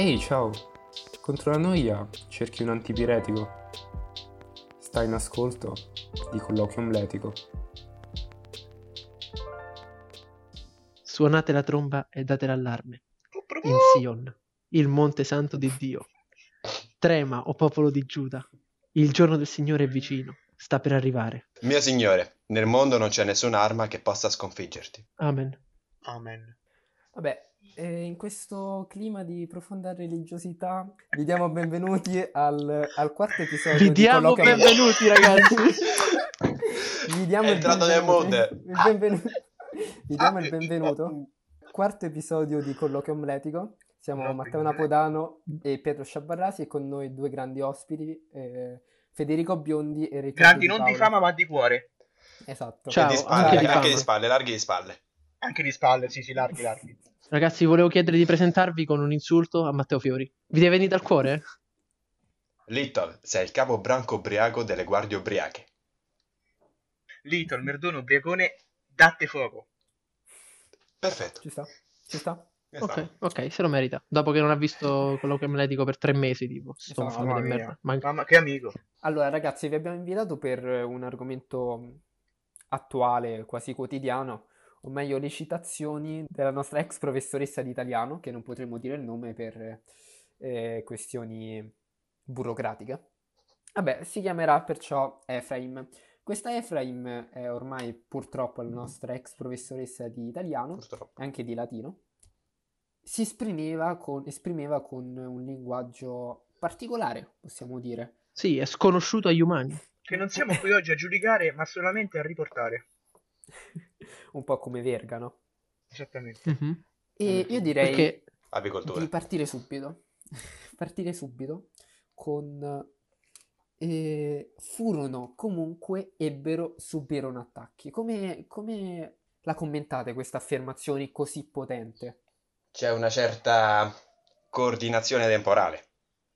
Ehi, ciao! Contro la noia cerchi un antipiretico. Stai in ascolto di Colloquio Amletico. Suonate la tromba e date l'allarme. In Sion, il monte santo di Dio. Trema, o popolo di Giuda, il giorno del Signore è vicino, sta per arrivare. Mio Signore, nel mondo non c'è nessun'arma che possa sconfiggerti. Amen. Amen. Vabbè, in questo clima di profonda religiosità vi diamo benvenuti al quarto episodio. Vi diamo di benvenuti, ragazzi. Vi diamo è il entrato nel mondo. Vi diamo il benvenuto. Quarto episodio di Colloquio Amletico. Siamo Matteo Napodano e Pietro Sciabarrasi e con noi due grandi ospiti, Federico Biondi e Rechetto. Grandi non di fama ma di cuore. Esatto. Ciao, anche di spalle, larghi di spalle. Anche di spalle, sì, larghi. Ragazzi, volevo chiedere di presentarvi con un insulto a Matteo Fiori. Vi deve venire dal cuore? Little, sei il capo branco ubriaco delle guardie ubriache. Little, merdone ubriacone, date fuoco. Perfetto. Ci sta. Ok, se lo merita. Dopo che non ha visto Colloquio Amletico per 3 mesi, tipo. Mamma, che amico. Allora, ragazzi, vi abbiamo invitato per un argomento attuale, quasi quotidiano, o meglio, le citazioni della nostra ex professoressa di italiano, che non potremmo dire il nome per questioni burocratiche. Vabbè, si chiamerà perciò Efraim. Questa Efraim è ormai purtroppo la nostra ex professoressa di italiano, purtroppo. Anche di latino. Si esprimeva con un linguaggio particolare, possiamo dire. Sì, è sconosciuto agli umani. Che non siamo qui oggi a giudicare, ma solamente a riportare. Un po' come Verga, no? Esattamente. Mm-hmm. E io direi di partire subito con... furono, comunque, subirono attacchi. Come la commentate questa affermazione così potente? C'è una certa coordinazione temporale,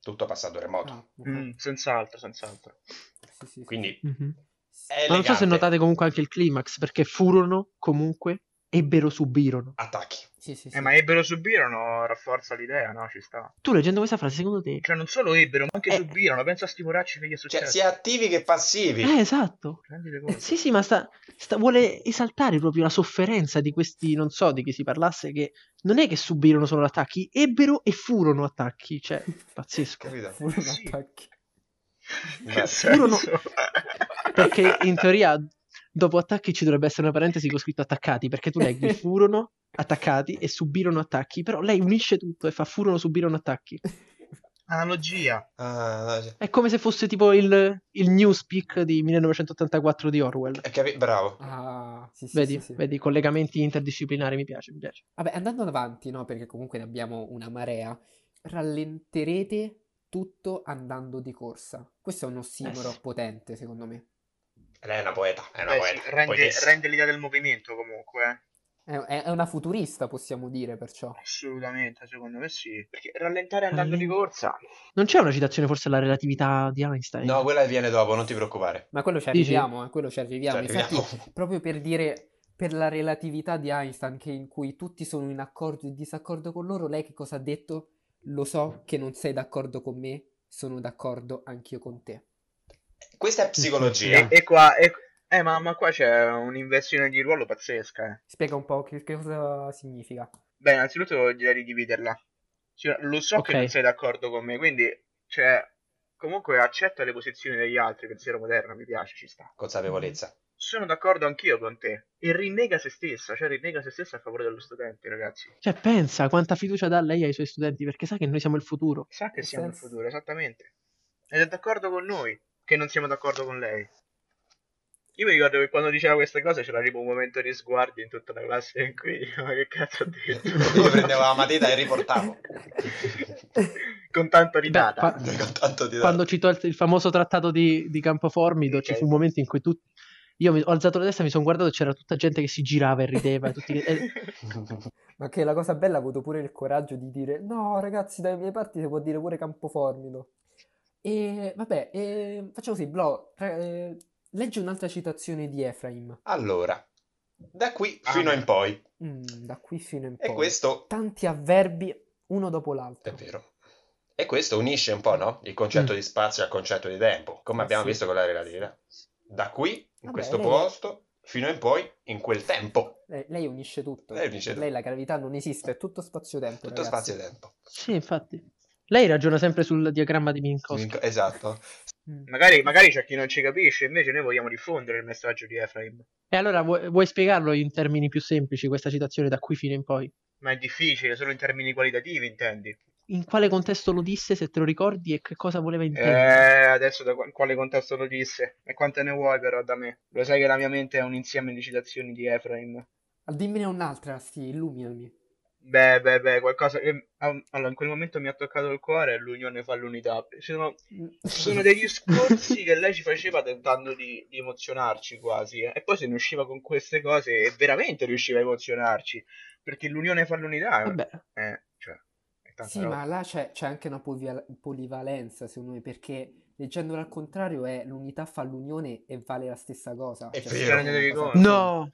tutto passato remoto. Senz'altro. Sì. Quindi, ma non so se notate comunque anche il climax, perché furono, comunque, subirono. Attacchi. Sì. Ma subirono rafforza l'idea, no? Ci sta. Tu leggendo questa frase, secondo te? Cioè, non solo ma anche subirono, pensa a sti moracci che gli è successo. Cioè, sia attivi che passivi. Esatto. Sì, ma vuole esaltare proprio la sofferenza di questi, non so, di chi si parlasse, che non è che subirono solo attacchi, ebbero e furono attacchi. Cioè, pazzesco. Furono attacchi. Furono... Perché, in teoria... Dopo attacchi ci dovrebbe essere una parentesi con scritto attaccati, perché tu leggi furono attaccati e subirono attacchi, però lei unisce tutto e fa furono, subirono attacchi. Analogia. È come se fosse tipo il newspeak di 1984 di Orwell. Bravo. Vedi, collegamenti interdisciplinari, mi piace. Vabbè, andando avanti, no, perché comunque ne abbiamo una marea, rallenterete tutto andando di corsa. Questo è un ossimoro potente, secondo me. Lei è una poeta, Sì, rende l'idea del movimento comunque. È una futurista, possiamo dire, perciò. Assolutamente, secondo me sì. Perché rallentare andando di corsa. Non c'è una citazione forse alla relatività di Einstein? No, quella viene dopo, non ti preoccupare. Ma quello ci arriviamo, Infatti, proprio per dire, per la relatività di Einstein, che in cui tutti sono in accordo e in disaccordo con loro, lei che cosa ha detto? Lo so che non sei d'accordo con me, sono d'accordo anch'io con te. Questa è psicologia. E qua, ma qua c'è un'inversione di ruolo pazzesca. Spiega un po' che cosa significa. Beh, innanzitutto direi di dividerla. Cioè, lo so che non sei d'accordo con me, quindi, cioè, comunque accetta le posizioni degli altri, pensiero moderno, mi piace, ci sta. Consapevolezza. Sono d'accordo anch'io con te. E rinnega se stessa a favore dello studente, ragazzi. Cioè, pensa quanta fiducia dà lei ai suoi studenti, perché sa che noi siamo il futuro. Sa che siamo il futuro, esattamente. Ed è d'accordo con noi. Che non siamo d'accordo con lei. Io mi ricordo che quando diceva queste cose c'era tipo un momento di sguardi in tutta la classe in cui ma che cazzo ho detto? Io prendevo la matita e riportavo con tanto ridata. Quando citò il famoso trattato di Campoformido, ci fu un momento in cui io ho alzato la testa, mi sono guardato e c'era tutta gente che si girava e rideva. Ma che la cosa bella, ha avuto pure il coraggio di dire no ragazzi, dalle mie parti si può dire pure Campoformido. E vabbè, facciamo così, Blo, leggi un'altra citazione di Efraim. Allora, da qui fino in poi. E questo... Tanti avverbi uno dopo l'altro. È vero. E questo unisce un po', no? Il concetto di spazio al concetto di tempo, come abbiamo visto con la relatività. Da qui, in questo posto, fino in poi, in quel tempo. Lei unisce tutto. Lei unisce tutto. Lei, la gravità non esiste, è tutto spazio-tempo. Tutto spazio-tempo. Sì, infatti. Lei ragiona sempre sul diagramma di Minkowski. Esatto. Magari c'è chi non ci capisce, invece noi vogliamo diffondere il messaggio di Efraim. E allora vuoi spiegarlo in termini più semplici, questa citazione da qui fino in poi? Ma è difficile, solo in termini qualitativi, intendi? In quale contesto lo disse, se te lo ricordi, e che cosa voleva intendere? Adesso da quale contesto lo disse? E quante ne vuoi però da me? Lo sai che la mia mente è un insieme di citazioni di Efraim. Dimmene un'altra, sì, illuminami. Beh, qualcosa che allora in quel momento mi ha toccato il cuore, l'unione fa l'unità. Sono dei discorsi che lei ci faceva tentando di emozionarci quasi, e poi se ne usciva con queste cose e veramente riusciva a emozionarci, perché l'unione fa l'unità. Ma là c'è anche una polivalenza secondo me, perché leggendolo al contrario è l'unità fa l'unione e vale la stessa cosa. È vero.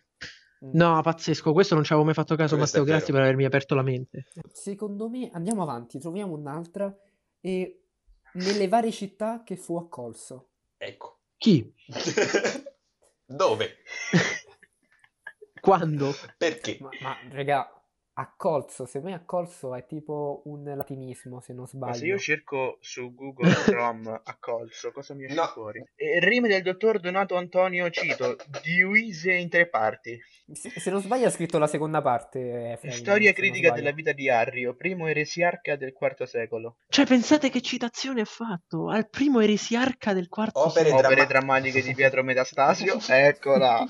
No, pazzesco, questo non ci avevo mai fatto caso. Questo Matteo, grazie per avermi aperto la mente. Secondo me, andiamo avanti, troviamo un'altra. E nelle varie città che fu accolso. Ecco. Chi? Dove? Quando? Perché? Ma raga, accolso, se me accolso è tipo un latinismo, se non sbaglio. Ma se io cerco su Google Chrome accolso, cosa mi esce fuori? Rime del dottor Donato Antonio Cito, divise in 3 parti. Se non sbaglio ha scritto la seconda parte. Storia critica della vita di Arrio, primo eresiarca del IV secolo. Cioè, pensate che citazione ha fatto al primo eresiarca del IV secolo. Opere drammatiche di Pietro Metastasio, eccola.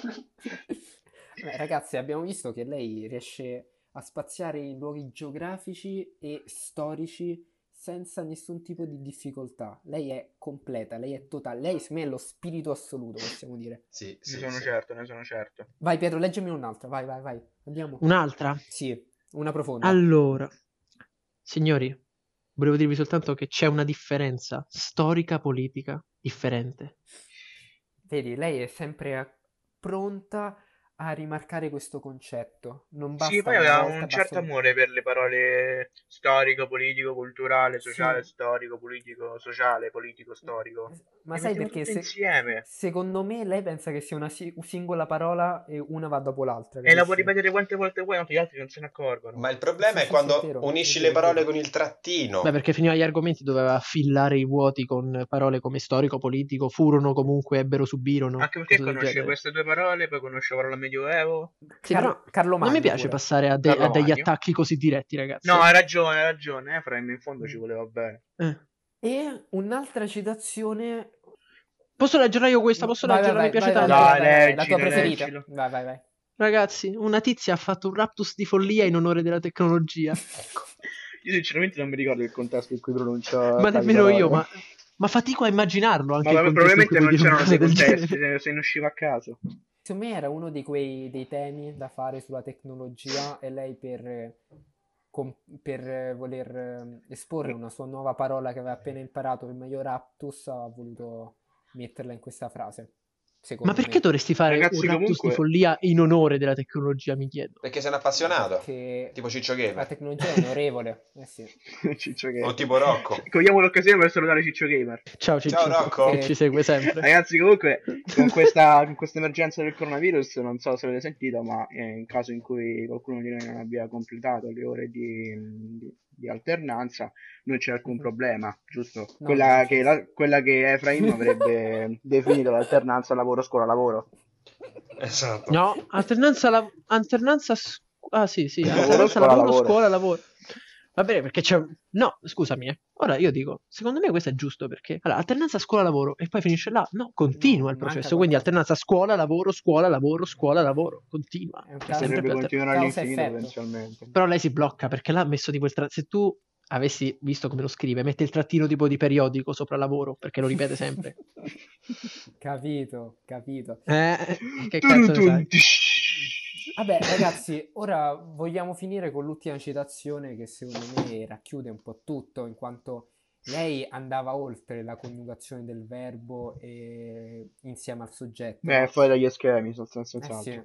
Beh, ragazzi, abbiamo visto che lei riesce a spaziare in luoghi geografici e storici senza nessun tipo di difficoltà. Lei è completa, lei è totale, lei è lo spirito assoluto, possiamo dire. Sì, ne sono certo. Vai Pietro, leggimi un'altra, vai. Andiamo. Un'altra? Sì, una profonda. Allora, signori, volevo dirvi soltanto che c'è una differenza storica-politica differente. Vedi, lei è sempre pronta a rimarcare questo concetto. Non basta. Sì, poi aveva un certo amore per le parole storico, politico, culturale, sociale, storico, politico, sociale, politico, storico. Ma sai perché secondo me lei pensa che sia una singola parola e una va dopo l'altra. E la puoi ripetere quante volte vuoi, tanto gli altri non se ne accorgono. Ma il problema è quando unisci le parole con il trattino. Beh, perché fino agli argomenti doveva affillare i vuoti con parole come storico, politico, furono, comunque, ebbero, subirono. Anche perché conosce queste 2 parole, poi conosce la parola medioevo. Sì, però Carlo Magno, non mi piace passare a degli attacchi così diretti, ragazzi. No, hai ragione, Efraim in fondo ci voleva bene. E un'altra citazione. Posso leggerla io questa? Mi piace tanto, la tua preferita. Leggilo. Vai. Ragazzi, una tizia ha fatto un raptus di follia in onore della tecnologia. Ecco. Io sinceramente non mi ricordo il contesto in cui pronuncia. Ma nemmeno io, ma fatico a immaginarlo anche. Ma probabilmente non c'erano dei contesti, se ne usciva a caso. Secondo me era uno dei temi da fare sulla tecnologia, e lei per voler esporre una sua nuova parola che aveva appena imparato, il maior raptus, ha voluto metterla in questa frase. Ma perché dovresti fare, ragazzi, un raptus comunque di follia in onore della tecnologia, mi chiedo? Perché sei un appassionato, perché tipo Ciccio Gamer. La tecnologia è onorevole. Ciccio Gamer. O tipo Rocco. Cogliamo l'occasione per salutare Ciccio Gamer. Ciao Ciccio. Ciao Rocco. Che ci segue sempre. Ragazzi, comunque, con questa emergenza del coronavirus, non so se avete sentito, ma in caso in cui qualcuno di noi non abbia completato le ore di alternanza, non c'è alcun problema, giusto? No, quella che Efraim avrebbe definito l'alternanza lavoro-scuola-lavoro. Esatto. No, alternanza lavoro-scuola-lavoro. Va bene, perché c'è... No, scusami, ora io dico, secondo me questo è giusto, perché allora, alternanza scuola-lavoro e poi finisce là. No, continua il processo, quindi alternanza scuola-lavoro, scuola-lavoro, scuola-lavoro, continua. Sempre continuare all'infinito eventualmente. Però lei si blocca, perché l'ha messo tipo il se tu avessi visto come lo scrive, mette il trattino tipo di periodico sopra lavoro, perché lo ripete sempre. Capito. Che cazzo ne sai? Vabbè ragazzi, ora vogliamo finire con l'ultima citazione, che secondo me racchiude un po' tutto, in quanto lei andava oltre la coniugazione del verbo e insieme al soggetto. Fuori dagli schemi, sostanzialmente. Sì.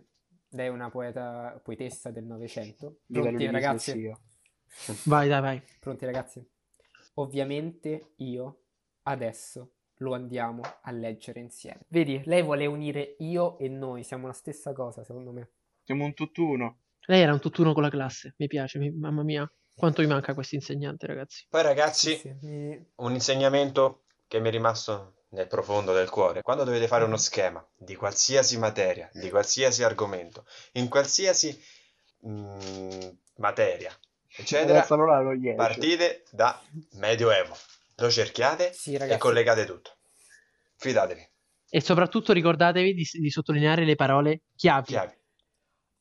Lei è una poetessa del Novecento. Pronti ragazzi? Vai. Pronti ragazzi? Ovviamente io adesso lo andiamo a leggere insieme. Vedi, lei vuole unire io e noi, siamo la stessa cosa secondo me. Siamo un tutt'uno. Lei era un tutt'uno con la classe, mi piace, mamma mia. Quanto mi manca questo insegnante, ragazzi. Poi ragazzi, un insegnamento che mi è rimasto nel profondo del cuore. Quando dovete fare uno schema di qualsiasi materia, di qualsiasi argomento, in qualsiasi materia, eccetera, partite da Medioevo. Lo cerchiate e collegate tutto. Fidatevi. E soprattutto ricordatevi di sottolineare le parole chiave.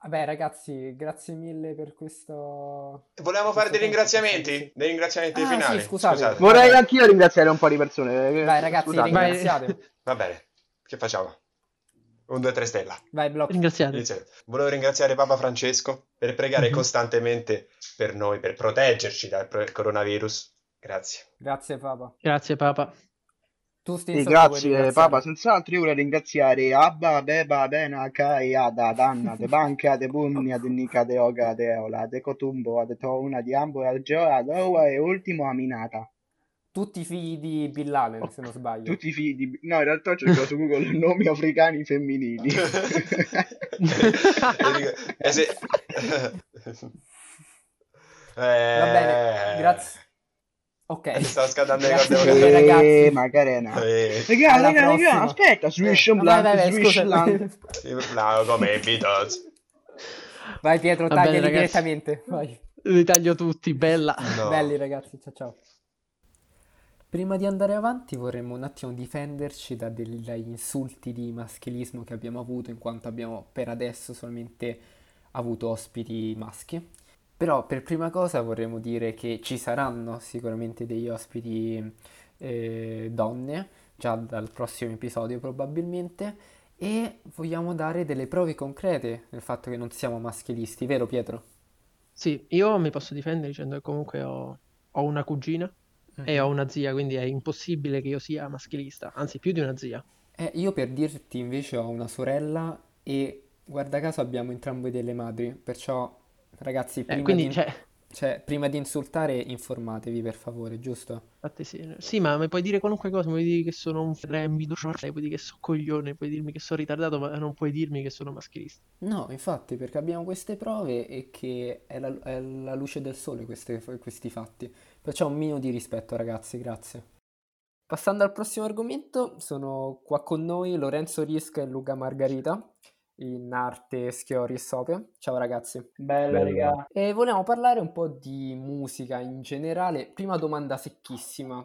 Vabbè ragazzi, grazie mille per questo... Volevamo fare dei ringraziamenti? Dei ringraziamenti finali? Sì, scusate. Vorrei anch'io ringraziare un po' di persone. Vai ragazzi, scusate. Ringraziate. Va bene, che facciamo? 1, 2, 3 stella. Vai, blocco. Ringraziate. Iniziate. Volevo ringraziare Papa Francesco per pregare costantemente per noi, per proteggerci dal coronavirus. Grazie. Grazie Papa. Grazie Papa. Sì, grazie Papa, senz'altro io vorrei ringraziare Abba, Beba, Bena, Kai, Ada, Danna, De Banca, De Bunnia, De Nica, De Oga, De Eola, De Cotumbo, De Touna, Di Ambo, Algea, Doa e ultimo Aminata. Tutti i figli di Billalen, se non sbaglio. Tutti i figli di... No, in realtà ho cercato su Google nomi africani femminili. Va bene, grazie. Ok, stavo scaldando le corde, ragazzi. Macarena. Raga, aspetta, Swish and Blank, Swish and Blank. Come i Beatles. Vai Pietro, tagliali direttamente. Vai. Li taglio tutti, bella. No. Belli ragazzi, ciao ciao. Prima di andare avanti vorremmo un attimo difenderci da degli insulti di maschilismo che abbiamo avuto, in quanto abbiamo per adesso solamente avuto ospiti maschi. Però per prima cosa vorremmo dire che ci saranno sicuramente degli ospiti donne, già dal prossimo episodio probabilmente, e vogliamo dare delle prove concrete del fatto che non siamo maschilisti, vero Pietro? Sì, io mi posso difendere dicendo che comunque ho una cugina e ho una zia, quindi è impossibile che io sia maschilista, anzi più di una zia. Io per dirti invece ho una sorella e guarda caso abbiamo entrambe delle madri, perciò... Ragazzi, prima di insultare informatevi per favore, giusto? Infatti sì. Sì, ma mi puoi dire qualunque cosa, puoi dire che sono un frembido, puoi dire che sono coglione, puoi dirmi che sono ritardato, ma non puoi dirmi che sono maschilista. No, infatti, perché abbiamo queste prove e che è la luce del sole questi fatti. Perciò un minimo di rispetto, ragazzi, grazie. Passando al prossimo argomento, sono qua con noi Lorenzo Riesca e Luca Margarita. In arte schiori e sope. Ciao ragazzi. Bella raga. E volevamo parlare un po' di musica in generale. Prima domanda secchissima: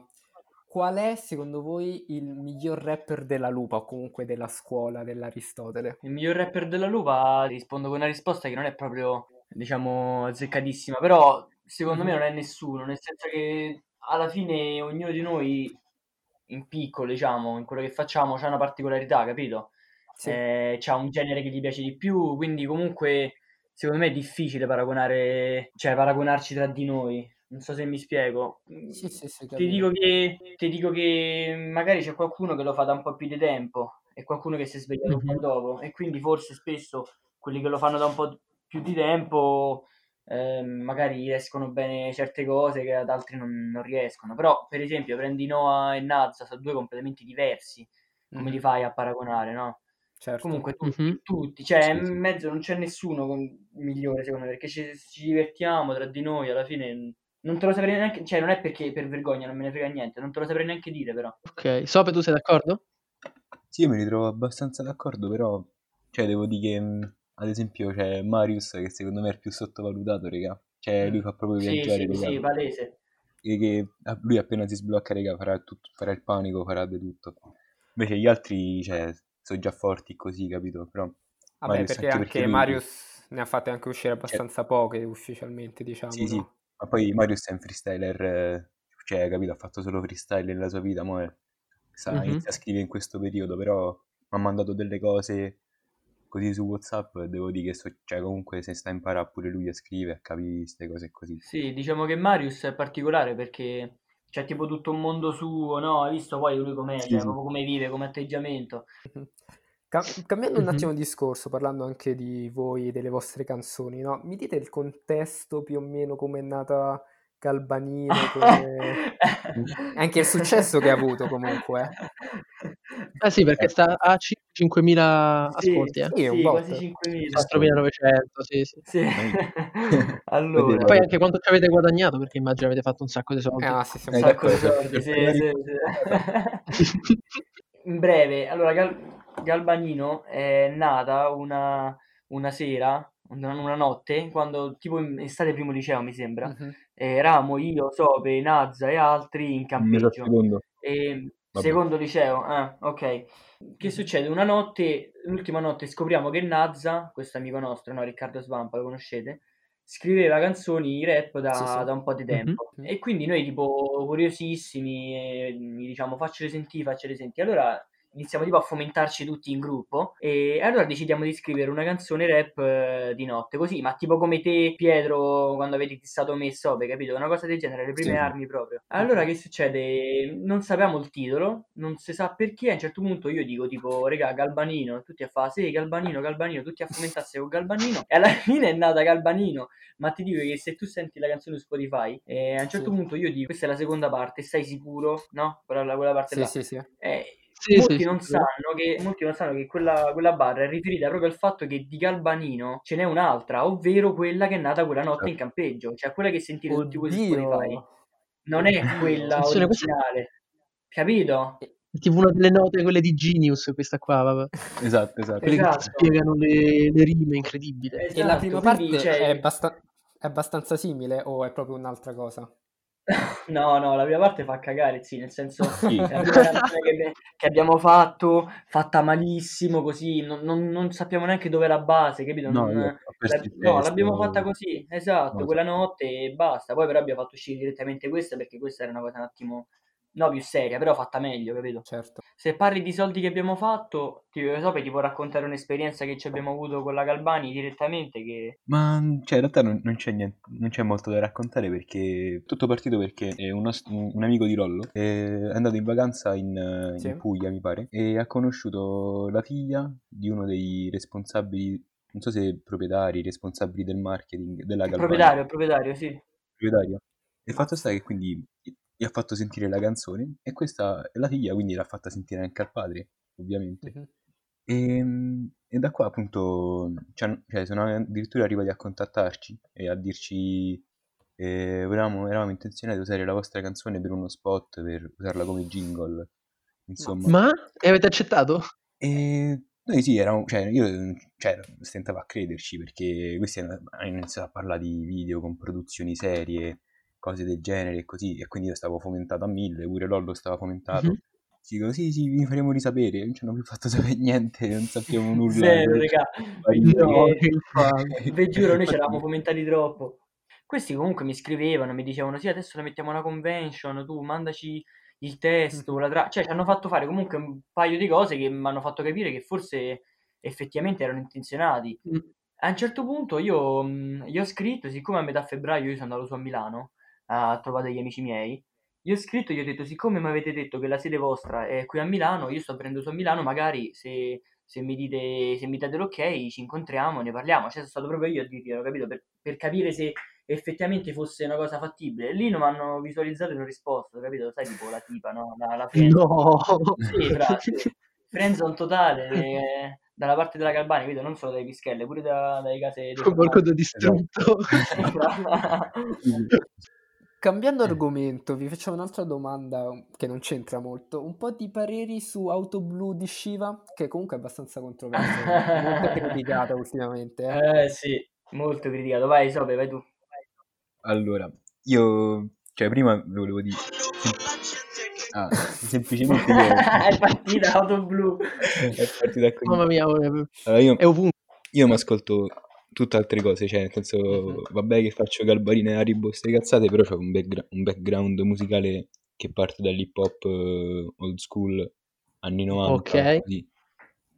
qual è secondo voi il miglior rapper della Lupa o comunque della scuola dell'Aristotele? Il miglior rapper della Lupa, rispondo con una risposta che non è proprio diciamo azzeccatissima, però secondo me non è nessuno, nel senso che alla fine ognuno di noi in piccolo diciamo in quello che facciamo c'ha una particolarità, capito? Sì. C'ha un genere che gli piace di più, quindi comunque secondo me è difficile paragonarci tra di noi, non so se mi spiego. Sì, ti dico che magari c'è qualcuno che lo fa da un po' più di tempo e qualcuno che si è svegliato un po' dopo, e quindi forse spesso quelli che lo fanno da un po' più di tempo magari riescono bene certe cose che ad altri non riescono. Però per esempio prendi Noah e Nazza, sono due completamente diversi, come li fai a paragonare, no? Certo. Comunque tutti, cioè in mezzo non c'è nessuno migliore secondo me, perché ci divertiamo tra di noi, alla fine non te lo saprei neanche, cioè non è perché per vergogna, non me ne frega niente, non te lo saprei neanche dire però. Ok, Sope, tu sei d'accordo? Sì, io mi ritrovo abbastanza d'accordo, però cioè devo dire che ad esempio c'è Marius che secondo me è il più sottovalutato, raga. Cioè lui fa proprio viaggiare. Sì, palese. E che lui appena si sblocca, raga, farà tutto, farà il panico, farà di tutto. Invece gli altri, cioè sono già forti così, capito? Però vabbè, Marius, perché lui... Marius ne ha fatte anche uscire abbastanza poche ufficialmente, diciamo. Sì, no? Sì, ma poi Marius è un freestyler, cioè, capito, ha fatto solo freestyle nella sua vita, mo inizia a scrivere in questo periodo, però mi ha mandato delle cose così su WhatsApp, devo dire che cioè, comunque se sta a imparare pure lui a scrivere, a capire queste cose così. Sì, diciamo che Marius è particolare perché... c'è tipo tutto un mondo suo, no? Hai visto poi lui com'è, cioè, proprio come vive, come atteggiamento. Cambiando un attimo discorso, parlando anche di voi e delle vostre canzoni, no? Mi dite il contesto più o meno come è nata Galbanino come... anche il successo che ha avuto comunque. Ah sì, perché sta a 5.000 ascolti, sì, sì, quasi 5.000, 4.900, sì, sì. Sì. Allora, e poi anche quanto ci avete guadagnato, perché immagino avete fatto un sacco di soldi. Ah sì, sì, un sacco di soldi, sì, sì. In breve, allora Galbanino è nata una sera, una notte, quando tipo in estate primo liceo mi sembra, eravamo io, Sope, Nazza e altri in campeggio, secondo liceo, ok. Che succede? Una notte, l'ultima notte, scopriamo che Nazza, questo amico nostro, no, Riccardo Svampa, lo conoscete, scriveva canzoni rap da un po' di tempo, e quindi noi tipo curiosissimi, mi diciamo faccele sentire, allora iniziamo tipo a fomentarci tutti in gruppo, e allora decidiamo di scrivere una canzone rap di notte, così, ma tipo come te Pietro quando avete fissato me e Sobe, capito? Una cosa del genere, le prime armi proprio. Allora che succede? Non sappiamo il titolo, non si sa perché, a un certo punto io dico tipo regà Galbanino, tutti a fare sì, Galbanino, tutti a fomentarsi con Galbanino, e alla fine è nata Galbanino. Ma ti dico che se tu senti la canzone su Spotify, a un certo punto io dico questa è la seconda parte, stai sicuro? No? Quella parte là. Sì. Molti non sanno che quella barra è riferita proprio al fatto che di Galbanino ce n'è un'altra, ovvero quella che è nata quella notte in campeggio, cioè quella che sentite tutti questi Spotify non è quella originale, capito? È tipo una delle note, quelle di Genius, questa qua, vabbè. Esatto. Quelle che ti spiegano le rime, incredibile. Esatto, e la prima parte è abbastanza simile o è proprio un'altra cosa? No, la prima parte fa cagare, sì, nel senso la prima che abbiamo fatto, fatta malissimo, così, non sappiamo neanche dove è la base, capito? L'abbiamo fatta così, esatto, quella notte e basta. Poi però abbiamo fatto uscire direttamente questa, perché questa era una cosa un attimo, no, più seria, però fatta meglio, capito? Certo. Se parli di soldi che abbiamo fatto, ti può raccontare un'esperienza che ci abbiamo avuto con la Galbani direttamente che... Ma cioè, in realtà non c'è niente, non c'è molto da raccontare, perché tutto partito perché un amico di Rollo è andato in vacanza in Puglia, mi pare, e ha conosciuto la figlia di uno dei responsabili, non so se responsabili del marketing della Galbani. Proprietario, sì. Proprietario. E il fatto sta che quindi... gli ha fatto sentire la canzone, e questa è la figlia, quindi l'ha fatta sentire anche al padre, ovviamente. E da qua appunto cioè, sono addirittura arrivati a contattarci e a dirci eravamo intenzionati a usare la vostra canzone per uno spot, per usarla come jingle, insomma. Ma? E avete accettato? E noi sì, io stentavo a crederci, perché questi hanno iniziato a parlare di video con produzioni serie, cose del genere e così, e quindi io stavo fomentato a 1000, pure Lollo stava fomentato. Dico, sì, vi faremo risapere, non ci hanno più fatto sapere niente, non sappiamo nulla. Zero, regà. Ve giuro, noi ce l'avamo fomentati troppo. Questi comunque mi scrivevano, mi dicevano, sì, adesso la mettiamo alla convention, tu mandaci il testo, cioè ci hanno fatto fare comunque un paio di cose che mi hanno fatto capire che forse effettivamente erano intenzionati. A un certo punto io gli ho scritto, siccome a metà febbraio io sono andato su a Milano, a trovare gli amici miei, gli ho scritto, gli ho detto, siccome mi avete detto che la sede vostra è qui a Milano, io sto prendendo su a Milano, magari se mi date l'ok ci incontriamo, ne parliamo. Cioè sono stato proprio io a dirglielo, capito, per capire se effettivamente fosse una cosa fattibile. Lì non mi hanno visualizzato e non risposto, capito, sai, tipo la tipa, no, la friendzone, no. Sì, friendzone totale, dalla parte della Galbani, capito, non solo dai pischelle, pure dalle case, con qualcosa distrutto. Cambiando argomento, vi faccio un'altra domanda che non c'entra molto. Un po' di pareri su Auto Blu di Shiva, che comunque è abbastanza controverso, molto criticata ultimamente. Sì, molto criticato. Vai Sobe, vai tu. Allora, io... cioè, prima volevo dire... semplicemente io... è partita Auto Blu. È partita così. Mamma mia, allora, io... è ovunque. Io mi ascolto... tutte altre cose, cioè nel senso, vabbè che faccio Galbarina e Haribo, ste cazzate, però c'è un background musicale che parte dall'hip hop old school, anni 90, così.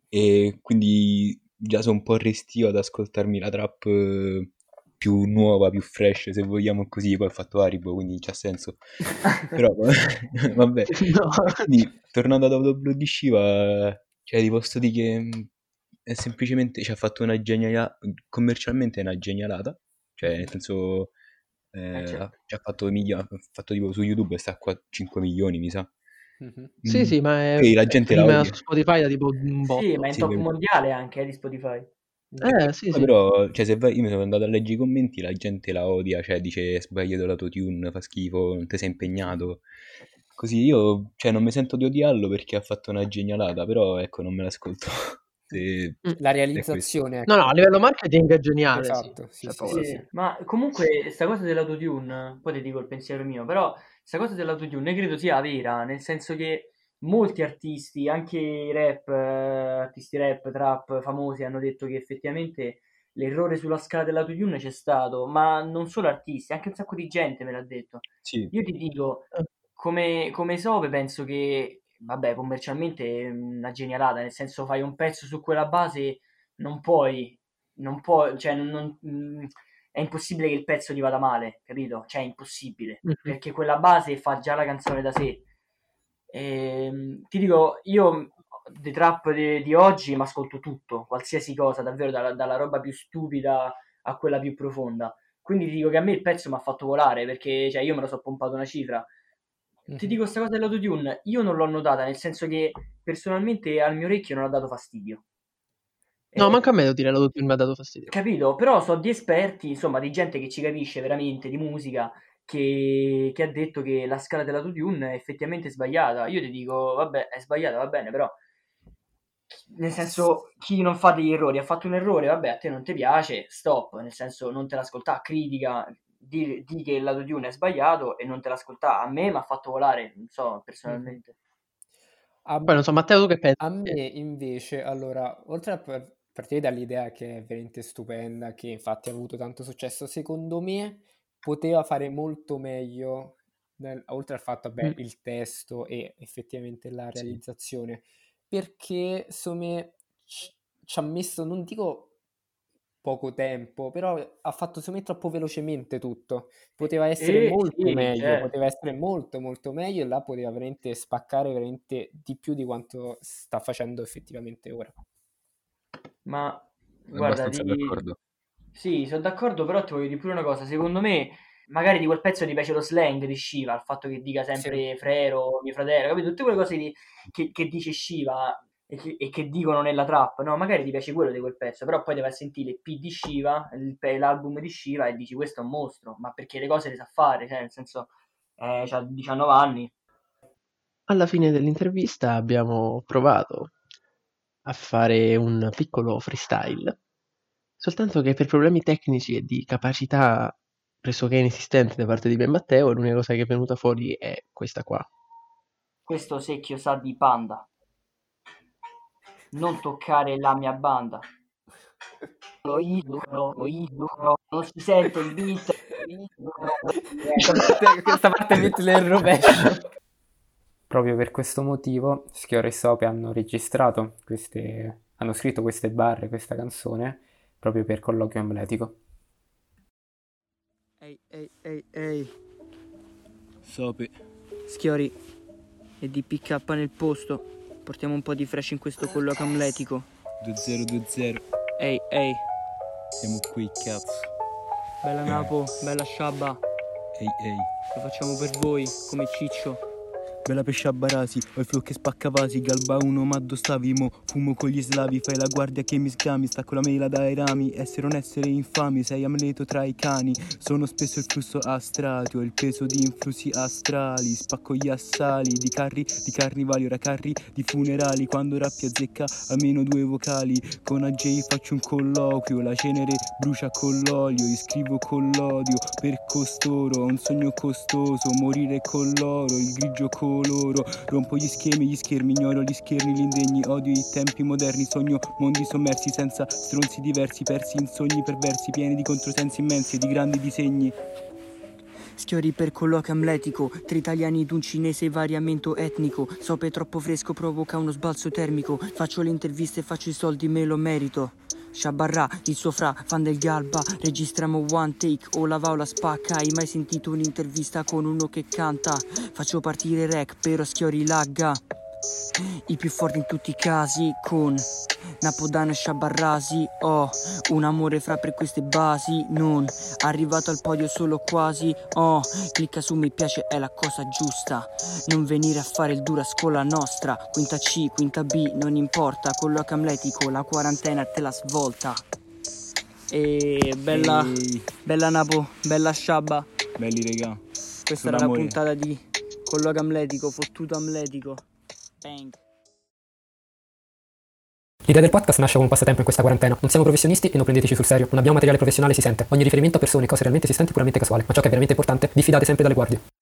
E quindi già sono un po' restio ad ascoltarmi la trap più nuova, più fresh, se vogliamo così, poi ho fatto Haribo, quindi c'ha senso, però vabbè, no. Quindi tornando ad Auto Blu di Shiva, cioè ti posso dire che... è semplicemente, ci ha fatto una genialata, commercialmente è una genialata, cioè nel senso certo. Ha fatto tipo su YouTube sta qua 5 milioni mi sa. Mm-hmm. Sì, sì, ma è, la gente prima su Spotify da tipo un botto. Sì, ma è in top mondiale anche di Spotify. Sì, sì. Però cioè, se vai, io mi sono andato a leggere i commenti, la gente la odia, cioè dice sbagliato l'autotune, fa schifo, non ti sei impegnato. Così io cioè, non mi sento di odiarlo perché ha fatto una genialata, però ecco non me l'ascolto. La realizzazione ecco. No, a livello marketing è geniale. Esatto, sì. Sì. Ma comunque sta cosa dell'autotune, poi ti dico il pensiero mio, però sta cosa dell'autotune credo sia vera, nel senso che molti artisti, anche i rap, artisti rap, trap famosi hanno detto che effettivamente l'errore sulla scala dell'autotune c'è stato, ma non solo artisti, anche un sacco di gente me l'ha detto. Sì. Io ti dico, come Sope penso che vabbè, commercialmente è una genialata, nel senso fai un pezzo su quella base, non puoi, cioè non è impossibile che il pezzo gli vada male, capito? Cioè è impossibile, perché quella base fa già la canzone da sé. Ti dico, io The Trap di oggi mi ascolto tutto, qualsiasi cosa, davvero dalla roba più stupida a quella più profonda. Quindi ti dico che a me il pezzo mi ha fatto volare, perché cioè, io me lo so pompato una cifra. Ti dico questa cosa dell'autotune, io non l'ho notata, nel senso che personalmente al mio orecchio non ha dato fastidio. No, manca a me devo dire l'autotune mi ha dato fastidio. Capito, però so di esperti, insomma, di gente che ci capisce veramente di musica, che ha detto che la scala dell'autotune è effettivamente sbagliata. Io ti dico, vabbè, è sbagliata, va bene, però... Nel senso, chi non fa degli errori, ha fatto un errore, vabbè, a te non ti piace, stop. Nel senso, non te l'ascolta, critica... Di che l'autotune è sbagliato e non te l'ascoltà. A me mi ha fatto volare, non so, personalmente. Poi non so, Matteo, tu che pensi? A me invece, allora, oltre a partire dall'idea che è veramente stupenda, che infatti ha avuto tanto successo, secondo me poteva fare molto meglio, oltre al fatto, il testo e effettivamente la realizzazione, perché insomma ci ha messo, non dico... poco tempo, però ha fatto secondo me troppo velocemente tutto, poteva essere molto meglio, certo. Poteva essere molto meglio e là poteva veramente spaccare veramente di più di quanto sta facendo effettivamente ora. Ma guarda, d'accordo. Sì, sono d'accordo, però ti voglio dire pure una cosa, secondo me magari di quel pezzo ti piace lo slang di Shiva, il fatto che dica sempre frero, mio fratello, capito? Tutte quelle cose che dice Shiva e che dicono nella trap, no? Magari ti piace quello di quel pezzo, però poi devi sentire il P di Shiva, l'album di Shiva e dici questo è un mostro, ma perché le cose le sa fare, cioè nel senso c'ha 19 anni. Alla fine dell'intervista abbiamo provato a fare un piccolo freestyle, soltanto che per problemi tecnici e di capacità pressoché inesistente da parte di me e Matteo, l'unica cosa che è venuta fuori è questa qua. Questo secchio sa di Panda. Non toccare la mia banda. Non si sente il beat. Questa parte è il rovescio. Proprio per questo motivo Schior e Sope hanno registrato hanno scritto queste barre, questa canzone proprio per Colloquio Amletico. Ehi Sope, Schiori e di PK nel posto. Portiamo un po' di fresh in questo colloquio amletico. 2020. Ehi. Siamo qui, cazzo. Bella Napo, bella Sciabba. Ehi. Lo facciamo per voi, come Ciccio. Bella per Sciabarrasi, ho il flow che spacca vasi. Galba uno, ma do stavi, mo fumo con gli slavi. Fai la guardia che mi sgami, stacco la mela dai rami. Essere o non essere infami, sei amleto tra i cani. Sono spesso il flusso astratio, il peso di influssi astrali. Spacco gli assali, di carri, di carnivali, ora carri, di funerali. Quando rappi azzecca almeno 2 vocali. Con AJ faccio un colloquio, la cenere brucia con l'olio. Io scrivo con l'odio, per costoro, ho un sogno costoso. Morire con l'oro, il grigio con loro. Rompo gli schemi, gli schermi, ignoro gli scherni, gli indegni, odio i tempi moderni, sogno mondi sommersi senza stronzi diversi, persi in sogni perversi, pieni di controsensi immensi, di grandi disegni. Schiori per colloquio amletico, 3 italiani ed un cinese, variamento etnico. Sope troppo fresco provoca uno sbalzo termico, faccio le interviste, faccio i soldi, me lo merito. Sciabarrà, il suo fra, fan del Galba, registriamo one take, o la va o la spacca. Hai mai sentito un'intervista con uno che canta? Faccio partire rec, però Schiori lagga. i più forti in tutti i casi, con Napodano e Sciabarrasi. Ho un amore fra per queste basi, non arrivato al podio solo quasi. Oh, clicca su mi piace, è la cosa giusta, non venire a fare il duro a scuola nostra. Quinta C, quinta B, non importa, colloquio amletico, la quarantena te la svolta. E bella, bella Napo, bella Sciabba. Belli regà. Questa sono era amore. La puntata di colloquio amletico, fottuto amletico. Bang. L'idea del podcast nasce come un passatempo in questa quarantena. Non siamo professionisti e non prendeteci sul serio. Non abbiamo materiale professionale, si sente. Ogni riferimento a persone e cose realmente esistenti è puramente casuale. Ma ciò che è veramente importante, diffidate sempre dalle guardie.